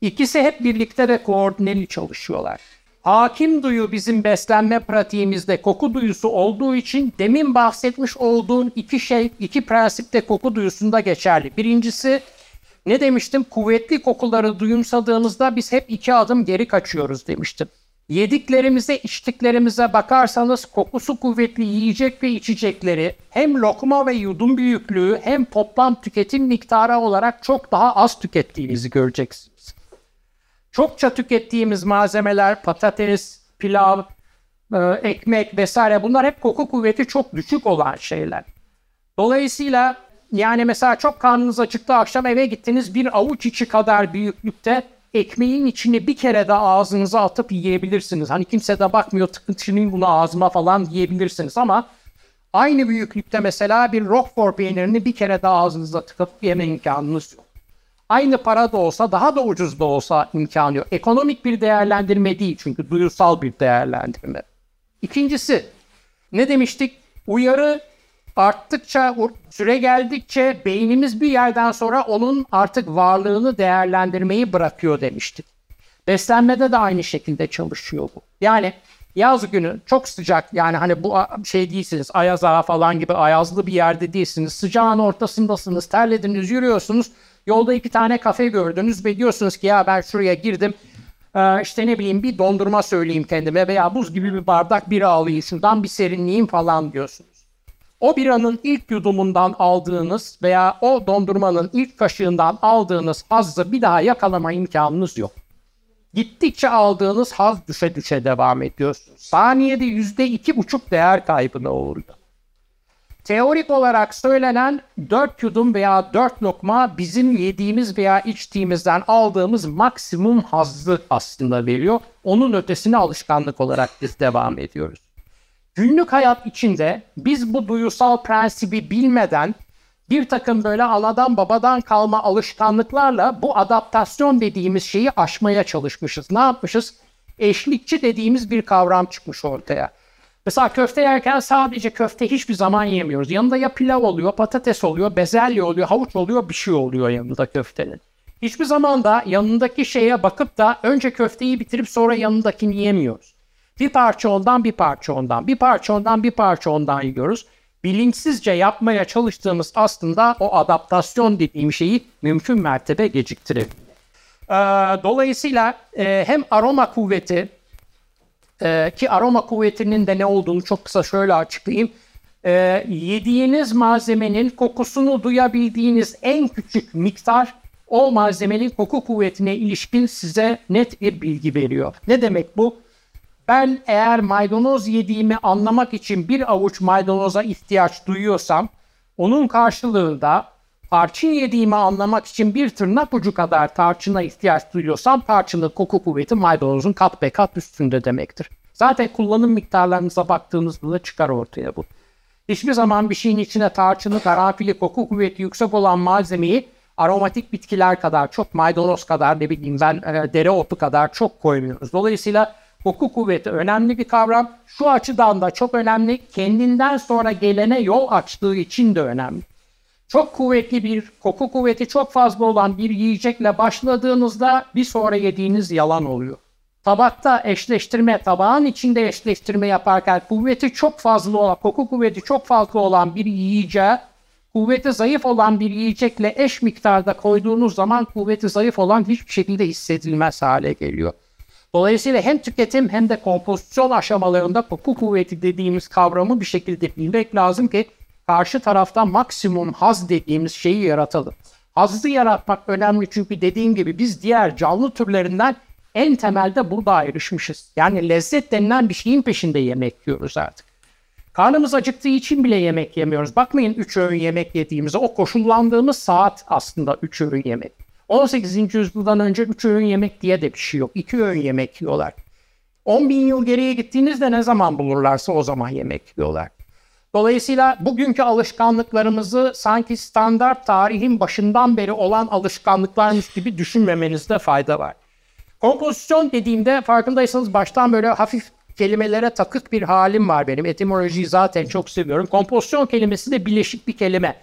İkisi hep birlikte ve koordineli çalışıyorlar. Hakim duyu bizim beslenme pratiğimizde koku duyusu olduğu için demin bahsetmiş olduğum iki prensip de koku duyusunda geçerli. Birincisi, ne demiştim? Kuvvetli kokuları duyumsadığımızda biz hep iki adım geri kaçıyoruz demiştim. Yediklerimize, içtiklerimize bakarsanız kokusu kuvvetli yiyecek ve içecekleri hem lokma ve yudum büyüklüğü hem toplam tüketim miktarı olarak çok daha az tükettiğimizi göreceksiniz. Çokça tükettiğimiz malzemeler, patates, pilav, ekmek vesaire, bunlar hep koku kuvveti çok düşük olan şeyler. Dolayısıyla yani mesela çok karnınız acıktı, akşam eve gittiniz, bir avuç içi kadar büyüklükte ekmeğin içini bir kere de ağzınıza atıp yiyebilirsiniz. Hani kimse de bakmıyor, tıkıntının bunu ağzıma falan yiyebilirsiniz ama Aynı büyüklükte mesela bir Roquefort peynirini bir kere daha ağzınıza tıkıp yeme imkanınız yok. Aynı para da olsa, daha da ucuz da olsa imkanı yok. Ekonomik bir değerlendirme değil, çünkü duyusal bir değerlendirme. İkincisi, ne demiştik? Uyarı arttıkça, süre geldikçe beynimiz bir yerden sonra onun artık varlığını değerlendirmeyi bırakıyor demiştik. Beslenmede de aynı şekilde çalışıyor bu. Yani yaz günü çok sıcak, yani hani bu şey değilsiniz, Ayaz Ağa falan gibi ayazlı bir yerde değilsiniz. Sıcağın ortasındasınız, terlediniz, yürüyorsunuz. Yolda iki tane kafe gördünüz ve diyorsunuz ki ya ben şuraya girdim, işte ne bileyim bir dondurma söyleyeyim kendime veya buz gibi bir bardak bira alayım, şuradan bir serinleyeyim falan diyorsunuz. O biranın ilk yudumundan aldığınız veya o dondurmanın ilk kaşığından aldığınız hazzı bir daha yakalama imkanınız yok. Gittikçe aldığınız haz düşe düşe devam ediyorsunuz. Saniyede %2,5 değer kaybına uğruyor. Teorik olarak söylenen 4 yudum veya 4 lokma bizim yediğimiz veya içtiğimizden aldığımız maksimum hazzı aslında veriyor. Onun ötesine alışkanlık olarak biz devam ediyoruz. Günlük hayat içinde biz bu duyusal prensibi bilmeden bir takım böyle anadan babadan kalma alışkanlıklarla bu adaptasyon dediğimiz şeyi aşmaya çalışmışız. Ne yapmışız? Eşlikçi dediğimiz bir kavram çıkmış ortaya. Mesela köfte yerken sadece köfte hiçbir zaman yemiyoruz. Yanında ya pilav oluyor, patates oluyor, bezelye oluyor, havuç oluyor, bir şey oluyor yanında köftenin. Hiçbir zaman da yanındaki şeye bakıp da önce köfteyi bitirip sonra yanındakini yemiyoruz. Bir parça ondan, bir parça ondan, bir parça ondan, bir parça ondan yiyoruz. Bilinçsizce yapmaya çalıştığımız aslında o adaptasyon dediğim şeyi mümkün mertebe geciktirir. Dolayısıyla hem aroma kuvveti, ki aroma kuvvetinin de ne olduğunu çok kısa şöyle açıklayayım. Yediğiniz malzemenin kokusunu duyabildiğiniz en küçük miktar o malzemenin koku kuvvetine ilişkin size net bir bilgi veriyor. Ne demek bu? Ben eğer maydanoz yediğimi anlamak için bir avuç maydanoza ihtiyaç duyuyorsam, onun karşılığında tarçın yediğimi anlamak için bir tırnak ucu kadar tarçına ihtiyaç duyuyorsam, tarçının koku kuvveti maydanozun kat be kat üstünde demektir. Zaten kullanım miktarlarınıza baktığınızda da çıkar ortaya bu. Hiçbir zaman bir şeyin içine tarçını, karanfili, koku kuvveti yüksek olan malzemeyi aromatik bitkiler kadar çok, maydanoz kadar, ne bileyim ben dereotu kadar çok koymuyoruz. Dolayısıyla koku kuvveti önemli bir kavram. Şu açıdan da çok önemli, kendinden sonra gelene yol açtığı için de önemli. Çok kuvvetli bir koku kuvveti çok fazla olan bir yiyecekle başladığınızda bir sonra yediğiniz yalan oluyor. Tabakta eşleştirme, tabağın içinde eşleştirme yaparken kuvveti çok fazla olan, koku kuvveti çok fazla olan bir yiyeceğe kuvveti zayıf olan bir yiyecekle eş miktarda koyduğunuz zaman kuvveti zayıf olan hiçbir şekilde hissedilmez hale geliyor. Dolayısıyla hem tüketim hem de kompozisyon aşamalarında koku kuvveti dediğimiz kavramı bir şekilde bilmek lazım ki karşı tarafta maksimum haz dediğimiz şeyi yaratalım. Hazı yaratmak önemli çünkü dediğim gibi biz diğer canlı türlerinden en temelde burada ayrışmışız. Yani lezzet denilen bir şeyin peşinde yemek yiyoruz artık. Karnımız acıktığı için bile yemek yemiyoruz. Bakmayın 3 öğün yemek yediğimize, o koşullandığımız saat aslında 3 öğün yemek. 18. yüzyıldan önce 3 öğün yemek diye de bir şey yok. 2 öğün yemek yiyorlar. 10 bin yıl geriye gittiğinizde ne zaman bulurlarsa o zaman yemek yiyorlar. Dolayısıyla bugünkü alışkanlıklarımızı sanki standart tarihin başından beri olan alışkanlıklarımız gibi düşünmemenizde fayda var. Kompozisyon dediğimde farkındaysanız baştan böyle hafif kelimelere takık bir halim var benim. Etimolojiyi zaten çok seviyorum. Kompozisyon kelimesi de bileşik bir kelime.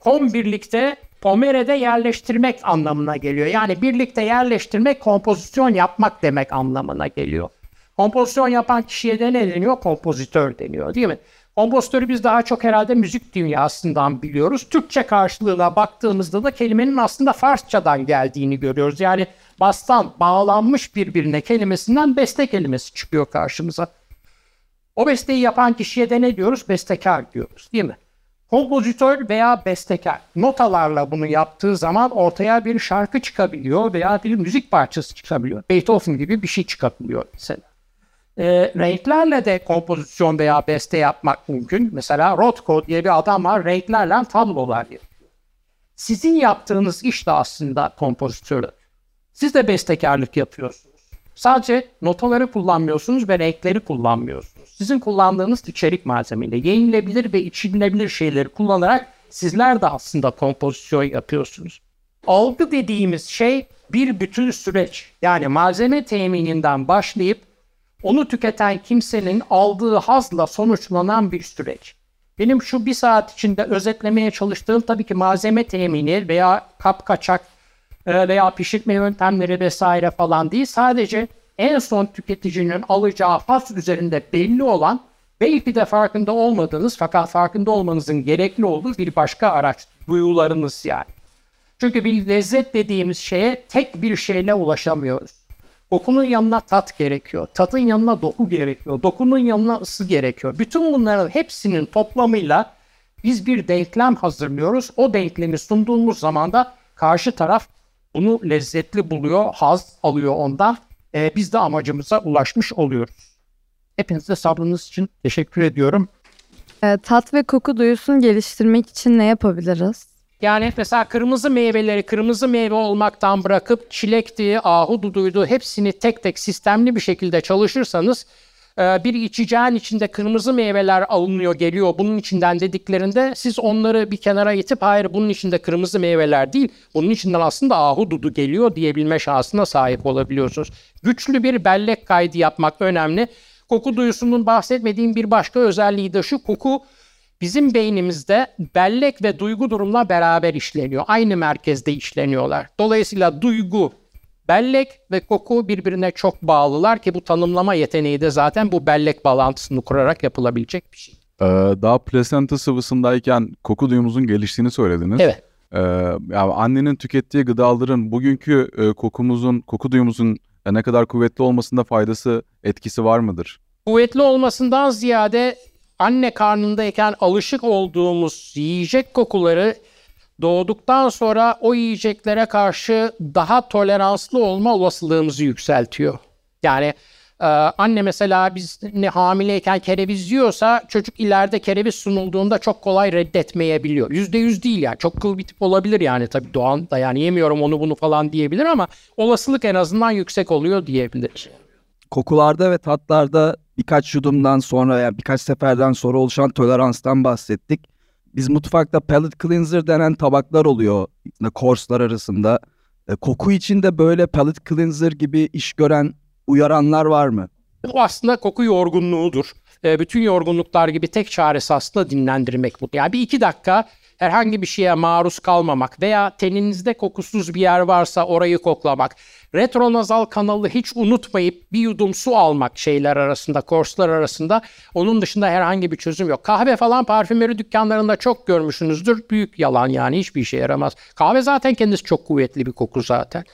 Kom birlikte, pomerede yerleştirmek anlamına geliyor. Yani birlikte yerleştirmek, kompozisyon yapmak demek anlamına geliyor. Kompozisyon yapan kişiye de ne deniyor? Kompozitör deniyor, değil mi? Kompozitörü biz daha çok herhalde müzik dünyasından biliyoruz. Türkçe karşılığına baktığımızda da kelimenin aslında Farsçadan geldiğini görüyoruz. Yani bastan, bağlanmış birbirine kelimesinden beste kelimesi çıkıyor karşımıza. O besteyi yapan kişiye de ne diyoruz? Bestekar diyoruz, değil mi? Kompozitör veya bestekar notalarla bunu yaptığı zaman ortaya bir şarkı çıkabiliyor veya bir müzik parçası çıkabiliyor. Beethoven gibi bir şey çıkabiliyor mesela. Renklerle de kompozisyon veya beste yapmak mümkün. Mesela Rothko diye bir adam var, renklerle tablolar yapıyor. Sizin yaptığınız iş de aslında kompozitörlük. Siz de bestekarlık yapıyorsunuz. Sadece notaları kullanmıyorsunuz ve renkleri kullanmıyorsunuz. Sizin kullandığınız içerik malzemeyle yenilebilir ve içilebilir şeyleri kullanarak sizler de aslında kompozisyon yapıyorsunuz. Algı dediğimiz şey bir bütün süreç. Yani malzeme temininden başlayıp onu tüketen kimsenin aldığı hazla sonuçlanan bir süreç. Benim şu bir saat içinde özetlemeye çalıştığım tabii ki malzeme temini veya kapkaçak veya pişirme yöntemleri vesaire falan değil. Sadece en son tüketicinin alacağı haz üzerinde belli olan, belki de farkında olmadığınız fakat farkında olmanızın gerekli olduğu bir başka araç, duyularınız yani. Çünkü bir lezzet dediğimiz şeye tek bir şeyle ulaşamıyoruz. Kokunun yanına tat gerekiyor, tatın yanına doku gerekiyor, dokunun yanına ısı gerekiyor. Bütün bunların hepsinin toplamıyla biz bir denklem hazırlıyoruz. O denklemi sunduğumuz zaman da karşı taraf bunu lezzetli buluyor, haz alıyor ondan. Biz de amacımıza ulaşmış oluyoruz. Hepinize sabrınız için teşekkür ediyorum. Tat ve koku duyusunu geliştirmek için ne yapabiliriz? Yani mesela kırmızı meyveleri kırmızı meyve olmaktan bırakıp çilekti, ahududuydu hepsini tek tek sistemli bir şekilde çalışırsanız bir içeceğin içinde kırmızı meyveler alınıyor geliyor bunun içinden dediklerinde siz onları bir kenara itip hayır bunun içinde kırmızı meyveler değil bunun içinden aslında ahududu geliyor diyebilme şansına sahip olabiliyorsunuz. Güçlü bir bellek kaydı yapmak önemli. Koku duyusunun bahsetmediğim bir başka özelliği de şu: koku bizim beynimizde bellek ve duygu durumla beraber işleniyor. Aynı merkezde işleniyorlar. Dolayısıyla duygu, bellek ve koku birbirine çok bağlılar ki bu tanımlama yeteneği de zaten bu bellek bağlantısını kurarak yapılabilecek bir şey. Daha plasenta sıvısındayken koku duyumuzun geliştiğini söylediniz. Evet. Yani annenin tükettiği gıdaların bugünkü koku duyumuzun ne kadar kuvvetli olmasında faydası, etkisi var mıdır? Kuvvetli olmasından ziyade anne karnındayken alışık olduğumuz yiyecek kokuları doğduktan sonra o yiyeceklere karşı daha toleranslı olma olasılığımızı yükseltiyor. Yani anne mesela biz hamileyken kereviz yiyorsa çocuk ileride kereviz sunulduğunda çok kolay reddetmeyebiliyor. %100 değil yani, çok kıl bir tip olabilir yani tabii doğan da yani yemiyorum onu bunu falan diyebilir ama olasılık en azından yüksek oluyor diyebilir. Kokularda ve tatlarda birkaç yudumdan sonra yani birkaç seferden sonra oluşan toleranstan bahsettik. Biz mutfakta palate cleanser denen tabaklar oluyor korslar arasında. Koku için de böyle palate cleanser gibi iş gören uyaranlar var mı? Bu aslında koku yorgunluğudur. Bütün yorgunluklar gibi tek çaresi aslında dinlendirmek bu. Yani bir iki dakika herhangi bir şeye maruz kalmamak veya teninizde kokusuz bir yer varsa orayı koklamak. Retronazal kanalı hiç unutmayıp bir yudum su almak şeyler arasında, korslar arasında. Onun dışında herhangi bir çözüm yok. Kahve falan parfümeri dükkanlarında çok görmüşsünüzdür. Büyük yalan yani, hiçbir işe yaramaz. Kahve zaten kendisi çok kuvvetli bir koku zaten.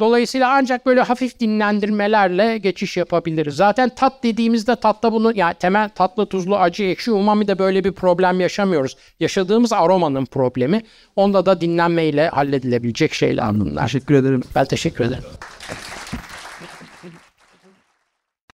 Dolayısıyla ancak böyle hafif dinlendirmelerle geçiş yapabiliriz. Zaten tat dediğimizde tatta bunu yani temel tatlı, tuzlu, acı, ekşi, umami de böyle bir problem yaşamıyoruz. Yaşadığımız aromanın problemi. Onda da dinlenmeyle halledilebilecek şeyler bunlar. Teşekkür ederim. Ben teşekkür ederim.